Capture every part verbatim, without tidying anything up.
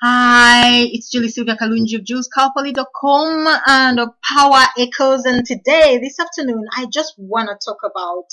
Hi, it's Julie Silvia Kalungi of Jules Kalpoli dot com and of Power Echoes. And today, this afternoon, I just want to talk about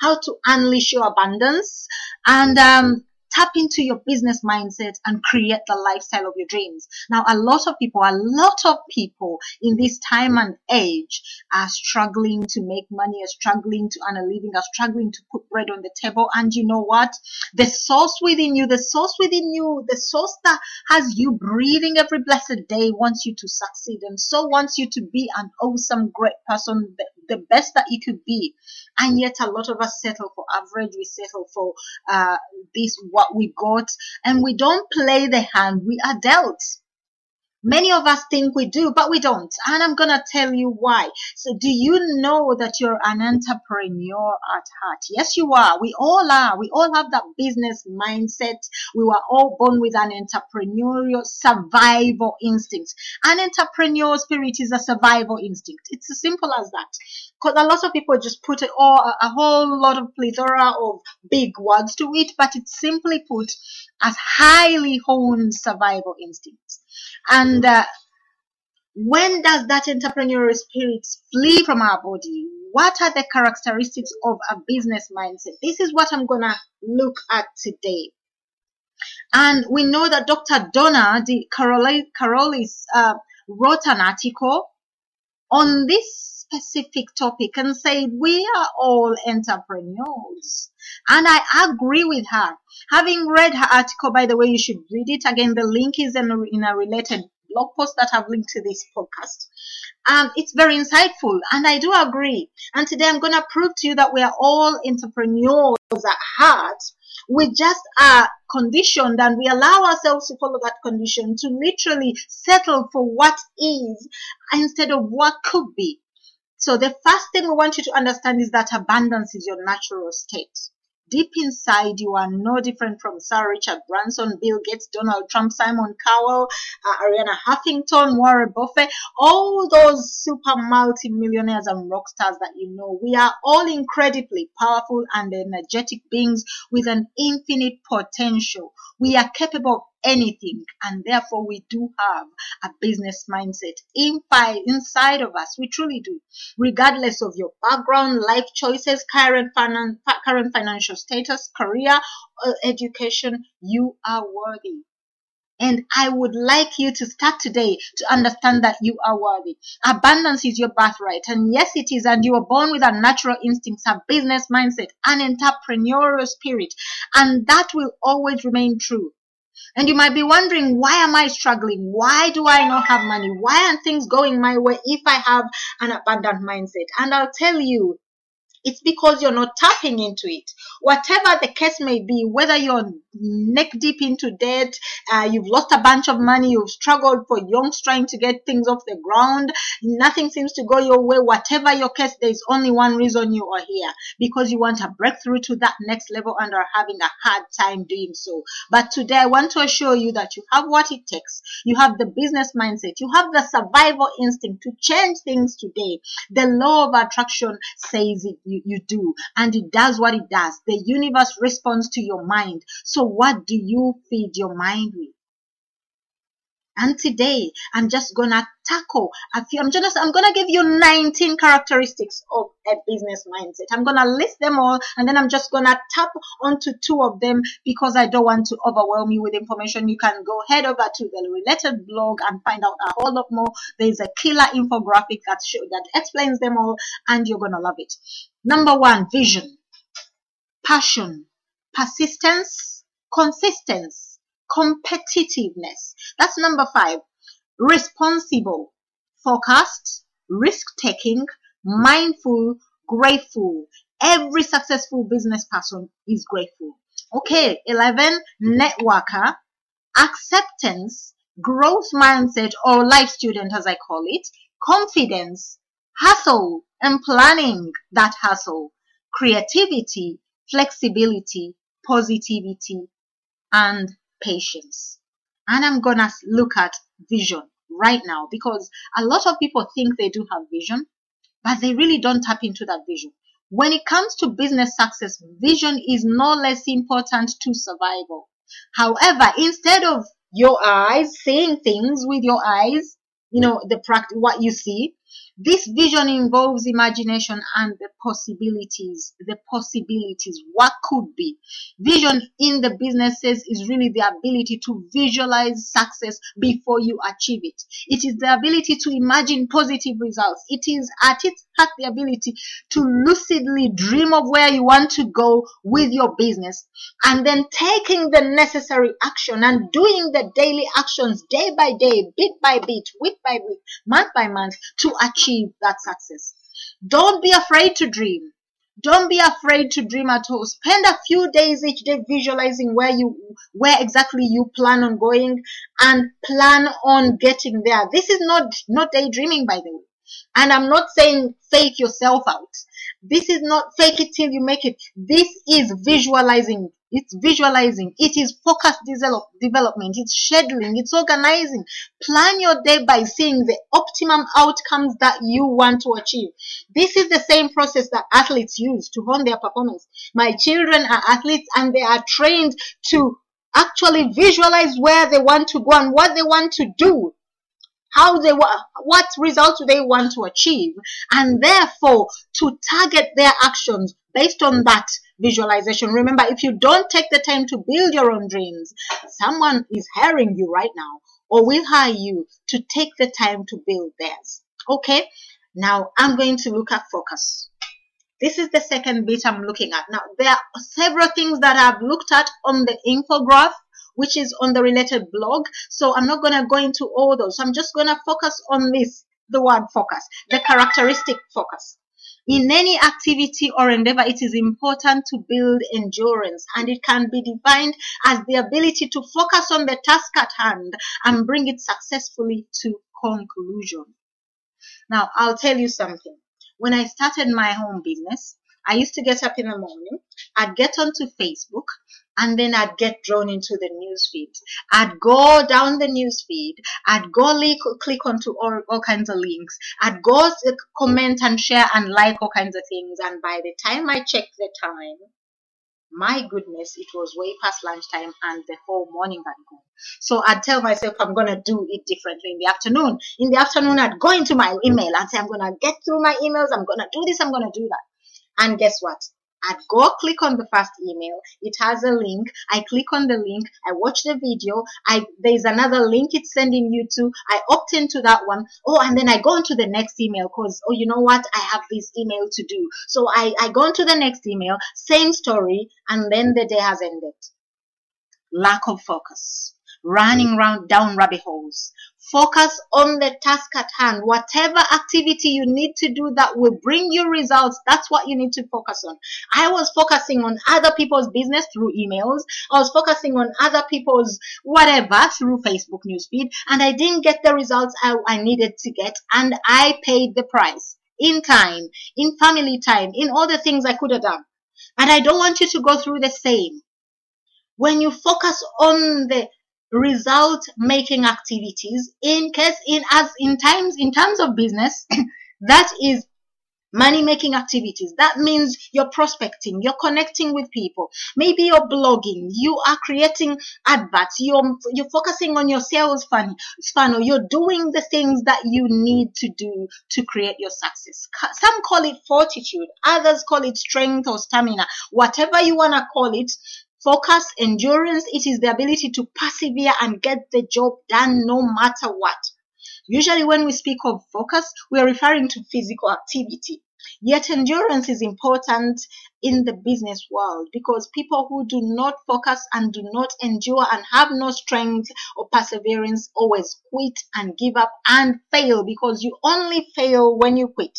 how to unleash your abundance and um, tap into your business mindset and create the lifestyle of your dreams. Now, a lot of people, a lot of people in this time and age are struggling to make money, are struggling to earn a living, are struggling to put bread on the table. And you know what? The source within you, the source within you, the source that has you breathing every blessed day wants you to succeed and so wants you to be an awesome, great person, the best that you could be. And yet a lot of us settle for average. We settle for uh, this, what we got, and we don't play the hand we are dealt. Many of us think we do, but we don't. And I'm going to tell you why. So do you know that you're an entrepreneur at heart? Yes, you are. We all are. We all have that business mindset. We were all born with an entrepreneurial survival instinct. An entrepreneurial spirit is a survival instinct. It's as simple as that. Because a lot of people just put it all, a whole lot of plethora of big words to it, but it's simply put as highly honed survival instincts. And uh, when does that entrepreneurial spirit flee from our body? What are the characteristics of a business mindset? This is what I'm going to look at today. And we know that Doctor Donna DeCarolis uh, wrote an article on this specific topic and said, we are all entrepreneurs. And I agree with her. Having read her article, by the way, you should read it. Again, the link is in a, in a related blog post that I've linked to this podcast. Um, it's very insightful, and I do agree. And today I'm going to prove to you that we are all entrepreneurs at heart. We just are conditioned, and we allow ourselves to follow that condition, to literally settle for what is instead of what could be. So the first thing we want you to understand is that abundance is your natural state. Deep inside, you are no different from Sir Richard Branson, Bill Gates, Donald Trump, Simon Cowell, uh, Ariana Huffington, Warren Buffett, all those super multi-millionaires and rock stars that you know. We are all incredibly powerful and energetic beings with an infinite potential. We are capable of anything, and therefore we do have a business mindset inside of us. We truly do, regardless of your background, life choices, current finan- current financial status, career, uh, education. You are worthy, and I would like you to start today to understand that you are worthy. Abundance is your birthright, and yes, it is. And you are born with a natural instinct, a business mindset, an entrepreneurial spirit, and that will always remain true. And you might be wondering, why am I struggling? Why do I not have money? Why aren't things going my way if I have an abundant mindset? And I'll tell you, it's because you're not tapping into it. Whatever the case may be, whether you're neck deep into debt, uh, you've lost a bunch of money, you've struggled for yonks trying to get things off the ground, nothing seems to go your way, whatever your case, there's only one reason you are here, because you want a breakthrough to that next level and are having a hard time doing so. But today, I want to assure you that you have what it takes. You have the business mindset. You have the survival instinct to change things today. The law of attraction says it. You, you do, and it does what it does. The universe responds to your mind. So what do you feed your mind with? And today, I'm just gonna tackle a few. I'm just I'm gonna give you nineteen characteristics of a business mindset. I'm gonna list them all, and then I'm just gonna tap onto two of them because I don't want to overwhelm you with information. You can go head over to the related blog and find out a whole lot more. There's a killer infographic that show, that explains them all, and you're gonna love it. Number one, vision, passion, persistence, consistency, competitiveness. That's number five. Responsible, focused, risk-taking, mindful, grateful. Every successful business person is grateful. Okay, eleven, networker, acceptance, growth mindset or life student as I call it, confidence, hustle, and planning that hustle, creativity, flexibility, positivity, and patience. And I'm gonna look at vision right now because a lot of people think they do have vision, but they really don't tap into that vision. When it comes to business success, vision is no less important to survival. However, instead of your eyes, seeing things with your eyes, you know, the practice, what you see. This vision involves imagination and the possibilities, the possibilities, what could be. Vision in the businesses is really the ability to visualize success before you achieve it. It is the ability to imagine positive results. It is at its heart the ability to lucidly dream of where you want to go with your business, and then taking the necessary action and doing the daily actions day by day, bit by bit, week by week, month by month to achieve that success. Don't be afraid to dream. Don't be afraid to dream at all. Spend a few days each day visualizing where you, where exactly you plan on going, and plan on getting there. This is not, not daydreaming, by the way. And I'm not saying fake yourself out. This is not fake it till you make it. This is visualizing. It's visualizing. It is focused development. It's scheduling. It's organizing. Plan your day by seeing the optimum outcomes that you want to achieve. This is the same process that athletes use to hone their performance. My children are athletes, and they are trained to actually visualize where they want to go and what they want to do, how they wa- what results do they want to achieve, and therefore to target their actions based on that visualization. Remember, if you don't take the time to build your own dreams, someone is hiring you right now or will hire you to take the time to build theirs. Okay, now I'm going to look at focus. This is the second bit I'm looking at. Now, there are several things that I've looked at on the infograph, which is on the related blog. So I'm not going to go into all those. I'm just going to focus on this, the word focus, the characteristic focus. In any activity or endeavor, it is important to build endurance, and it can be defined as the ability to focus on the task at hand and bring it successfully to conclusion. Now, I'll tell you something. When I started my home business, I used to get up in the morning, I'd get onto Facebook, and then I'd get drawn into the newsfeed. I'd go down the newsfeed. I'd go li- click onto all, all kinds of links. I'd go comment and share and like all kinds of things. And by the time I checked the time, my goodness, it was way past lunchtime and the whole morning had gone. So I'd tell myself I'm going to do it differently in the afternoon. In the afternoon, I'd go into my email and say, I'm going to get through my emails. I'm going to do this. I'm going to do that. And guess what? I'd go click on the first email. It has a link. I click on the link. I watch the video. I there's another link it's sending you to. I opt into that one. Oh, and then I go into the next email because, oh, you know what? I have this email to do. So I, I go into the next email, same story, and then the day has ended. Lack of focus. Running round down rabbit holes. Focus on the task at hand. Whatever activity you need to do that will bring you results, that's what you need to focus on. I was focusing on other people's business through emails. I was focusing on other people's whatever through Facebook newsfeed, and I didn't get the results I, I needed to get, and I paid the price in time, in family time, in all the things I could have done. And I don't want you to go through the same. When you focus on the result making activities, in case in as in times in terms of business, that is money making activities. That means you're prospecting, you're connecting with people, maybe you're blogging, you are creating adverts, you're you're focusing on your sales funnel funnel, you're doing the things that you need to do to create your success. Some call it fortitude, others call it strength or stamina, whatever you want to call it. Focus, endurance, it is the ability to persevere and get the job done no matter what. Usually when we speak of focus, we are referring to physical activity. Yet endurance is important in the business world because people who do not focus and do not endure and have no strength or perseverance always quit and give up and fail, because you only fail when you quit.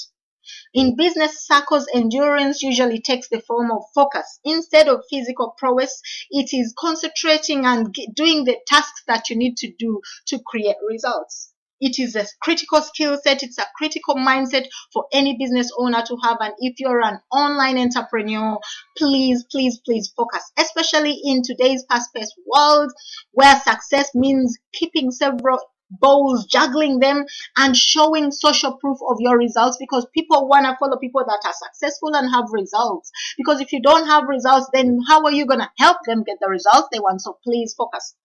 In business circles, endurance usually takes the form of focus. Instead of physical prowess, it is concentrating and doing the tasks that you need to do to create results. It is a critical skill set. It's a critical mindset for any business owner to have. And if you're an online entrepreneur, please, please, please focus, especially in today's fast-paced world where success means keeping several bowls, juggling them, and showing social proof of your results, because people want to follow people that are successful and have results. Because if you don't have results, then how are you going to help them get the results they want? So please focus.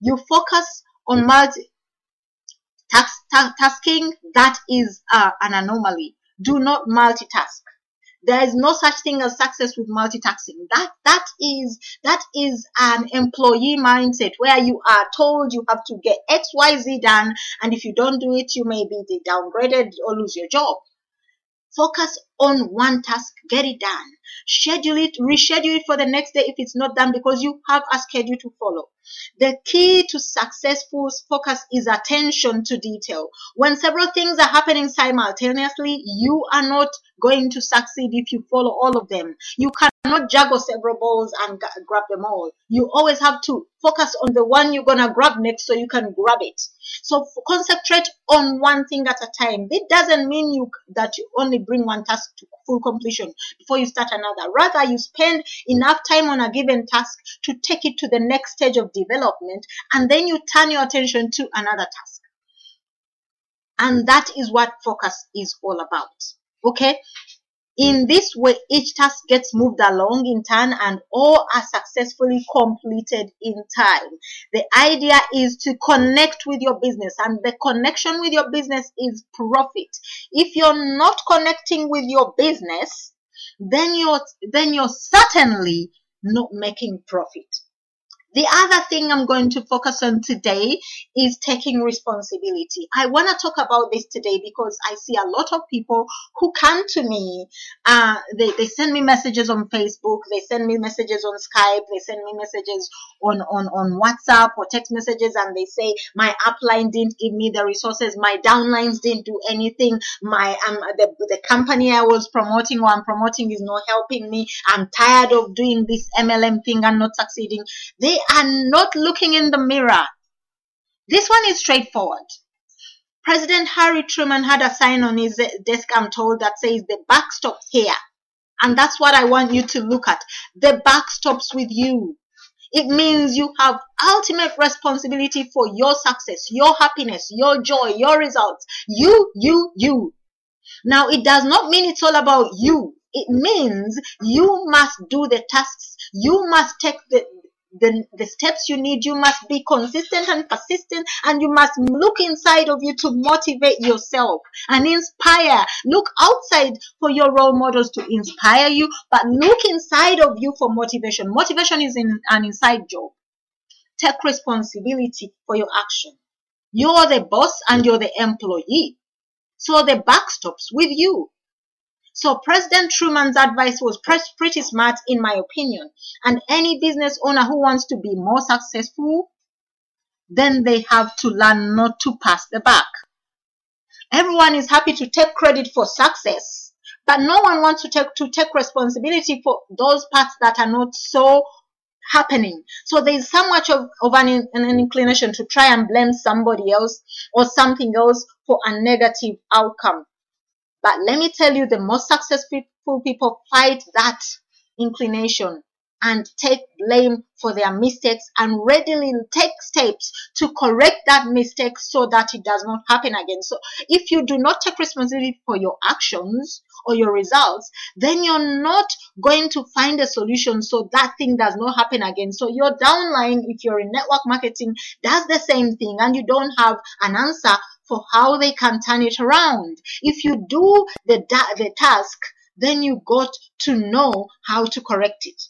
You focus on multi task, task, tasking that is uh, an anomaly. Do not multitask. There is no such thing as success with multitasking. That that is that is an employee mindset where you are told you have to get X, Y, Z done, and if you don't do it, you may be downgraded or lose your job. Focus on one task, get it done. Schedule it, reschedule it for the next day if it's not done because you have a schedule to follow. The key to successful focus is attention to detail. When several things are happening simultaneously, you are not going to succeed if you follow all of them. You cannot juggle several balls and g- grab them all. You always have to focus on the one you're going to grab next so you can grab it. So f- concentrate on one thing at a time. It doesn't mean you that you only bring one task to full completion before you start another. Rather, you spend enough time on a given task to take it to the next stage of development, and then you turn your attention to another task. And that is what focus is all about. Okay? In this way, each task gets moved along in turn and all are successfully completed in time. The idea is to connect with your business, and the connection with your business is profit. If you're not connecting with your business, then you're, then you're certainly not making profit. The other thing I'm going to focus on today is taking responsibility. I want to talk about this today because I see a lot of people who come to me. Uh, they, they send me messages on Facebook. They send me messages on Skype. They send me messages on, on, on WhatsApp or text messages, and they say, my upline didn't give me the resources. My downlines didn't do anything. My um, the, the company I was promoting or I'm promoting is not helping me. I'm tired of doing this M L M thing and not succeeding. They and not looking in the mirror. This one is straightforward. President Harry Truman had a sign on his desk, I'm told, that says the buck stops here. And that's what I want you to look at. The buck stops with you. It means you have ultimate responsibility for your success, your happiness, your joy, your results. You, you, you. Now, it does not mean it's all about you. It means you must do the tasks. You must take the The, the steps you need. You must be consistent and persistent, and you must look inside of you to motivate yourself and inspire. Look outside for your role models to inspire you, but look inside of you for motivation. Motivation is in, an inside job. Take responsibility for your action. You're the boss and you're the employee. So the buck stops with you. So President Truman's advice was pretty smart, in my opinion. And any business owner who wants to be more successful, then they have to learn not to pass the buck. Everyone is happy to take credit for success, but no one wants to take to take responsibility for those parts that are not so happening. So there is so much of, of an, in, an inclination to try and blame somebody else or something else for a negative outcome. But let me tell you, the most successful people fight that inclination and take blame for their mistakes and readily take steps to correct that mistake so that it does not happen again. So if you do not take responsibility for your actions or your results, then you're not going to find a solution so that thing does not happen again. So your downline, if you're in network marketing, does the same thing and you don't have an answer for how they can turn it around. If you do the, the task, then you got to know how to correct it.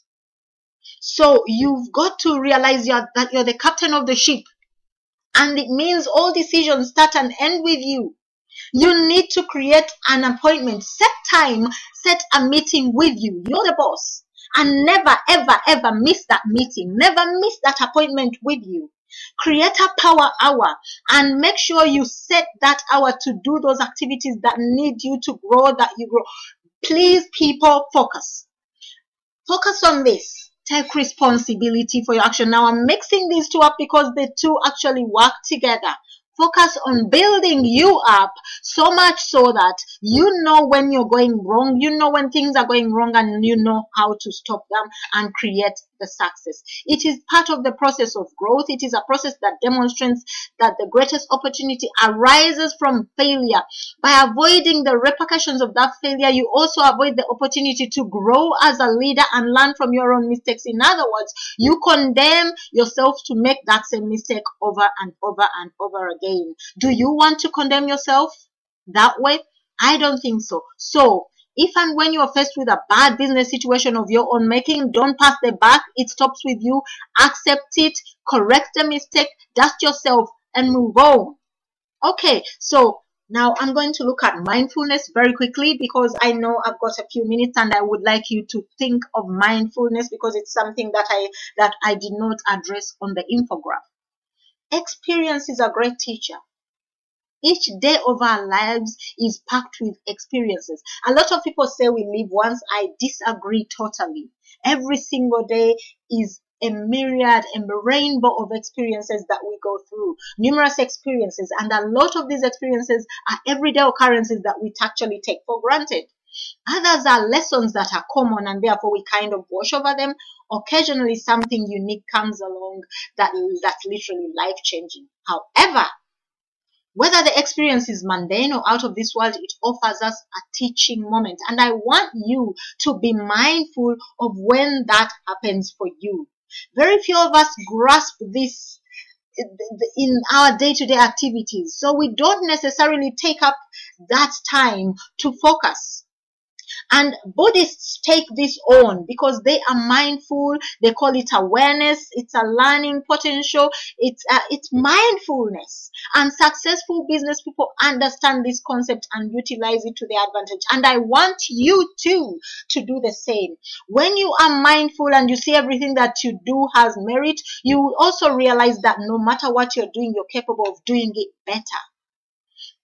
So you've got to realize you're, that you're the captain of the ship. And it means all decisions start and end with you. You need to create an appointment, set time, set a meeting with you. You're the boss. And never, ever, ever miss that meeting. Never miss that appointment with you. Create a power hour and make sure you set that hour to do those activities that need you to grow, that you grow. Please, people, focus. Focus on this. Take responsibility for your action. Now, I'm mixing these two up because the two actually work together. Focus on building you up so much so that you know when you're going wrong, you know when things are going wrong, and you know how to stop them and create the success. It is part of the process of growth. It is a process that demonstrates that the greatest opportunity arises from failure. By avoiding the repercussions of that failure, you also avoid the opportunity to grow as a leader and learn from your own mistakes. In other words, you condemn yourself to make that same mistake over and over and over again. Do you want to condemn yourself that way? I don't think so. So, if and when you are faced with a bad business situation of your own making, don't pass the buck. It stops with you. Accept it, correct the mistake, dust yourself, and move on. Okay, so now I'm going to look at mindfulness very quickly because I know I've got a few minutes and I would like you to think of mindfulness because it's something that I that I did not address on the infographic. Experience is a great teacher. Each day of our lives is packed with experiences. A lot of people say we live once. I disagree totally. Every single day is a myriad and a rainbow of experiences that we go through. Numerous experiences, and a lot of these experiences are everyday occurrences that we actually take for granted. Others are lessons that are common and therefore we kind of wash over them. Occasionally something unique comes along that that's literally life-changing. However, whether the experience is mundane or out of this world, it offers us a teaching moment. And I want you to be mindful of when that happens for you. Very few of us grasp this in our day-to-day activities, so we don't necessarily take up that time to focus. And Buddhists take this on because they are mindful. They call it awareness. It's a learning potential. It's uh, it's mindfulness. And successful business people understand this concept and utilize it to their advantage. And I want you too to do the same. When you are mindful and you see everything that you do has merit, you will also realize that no matter what you're doing, you're capable of doing it better.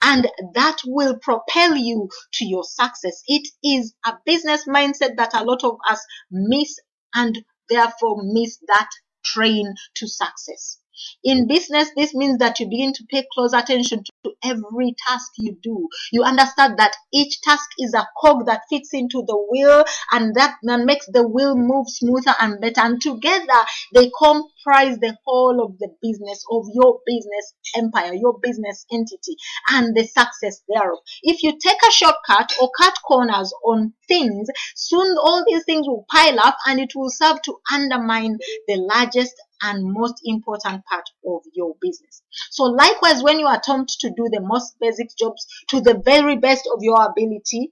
And that will propel you to your success. It is a business mindset that a lot of us miss and therefore miss that train to success. In business, this means that you begin to pay close attention to, to every task you do. You understand that each task is a cog that fits into the wheel and that makes the wheel move smoother and better. And together, they comprise the whole of the business, of your business empire, your business entity, and the success thereof. If you take a shortcut or cut corners on things, soon all these things will pile up and it will serve to undermine the largest and most important part of your business. So likewise, when you attempt to do the most basic jobs to the very best of your ability,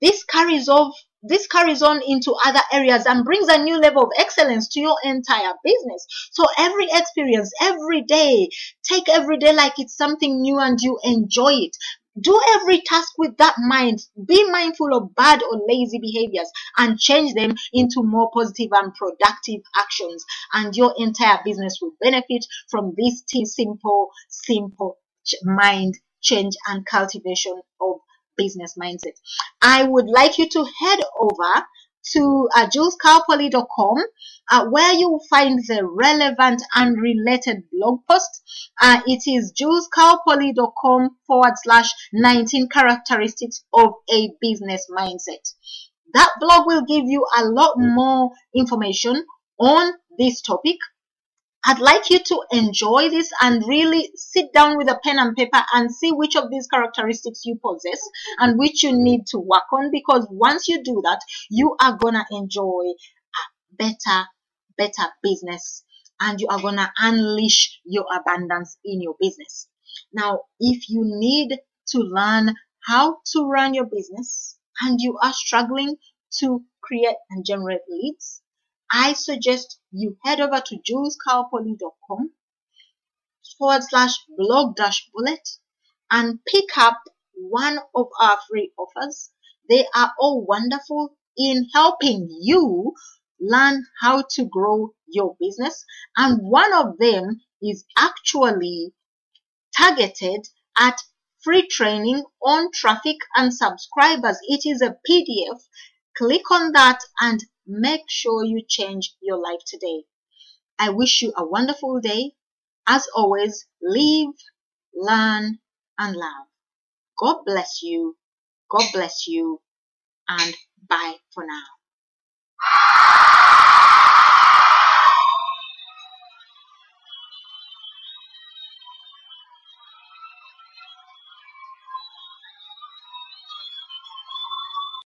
this carries off, this carries on into other areas and brings a new level of excellence to your entire business. So every experience, every day, take every day like it's something new and you enjoy it. Do every task with that mind. Be mindful of bad or lazy behaviors and change them into more positive and productive actions. And your entire business will benefit from this simple, simple mind change and cultivation of business mindset. I would like you to head over to uh, Jules Kalpoli dot com uh, where you'll find the relevant and related blog post. Uh, it is Jules Kalpoli dot com forward slash nineteen characteristics of a business mindset. That blog will give you a lot more information on this topic. I'd like you to enjoy this and really sit down with a pen and paper and see which of these characteristics you possess and which you need to work on, because once you do that, you are going to enjoy a better, better business and you are going to unleash your abundance in your business. Now, if you need to learn how to run your business and you are struggling to create and generate leads, I suggest you head over to Jules Kalpoli dot com forward slash blog dash bullet and pick up one of our free offers. They are all wonderful in helping you learn how to grow your business. And one of them is actually targeted at free training on traffic and subscribers. It is a P D F. Click on that and make sure you change your life today. I wish you a wonderful day. As always, live, learn, and love. God bless you. God bless you. And bye for now.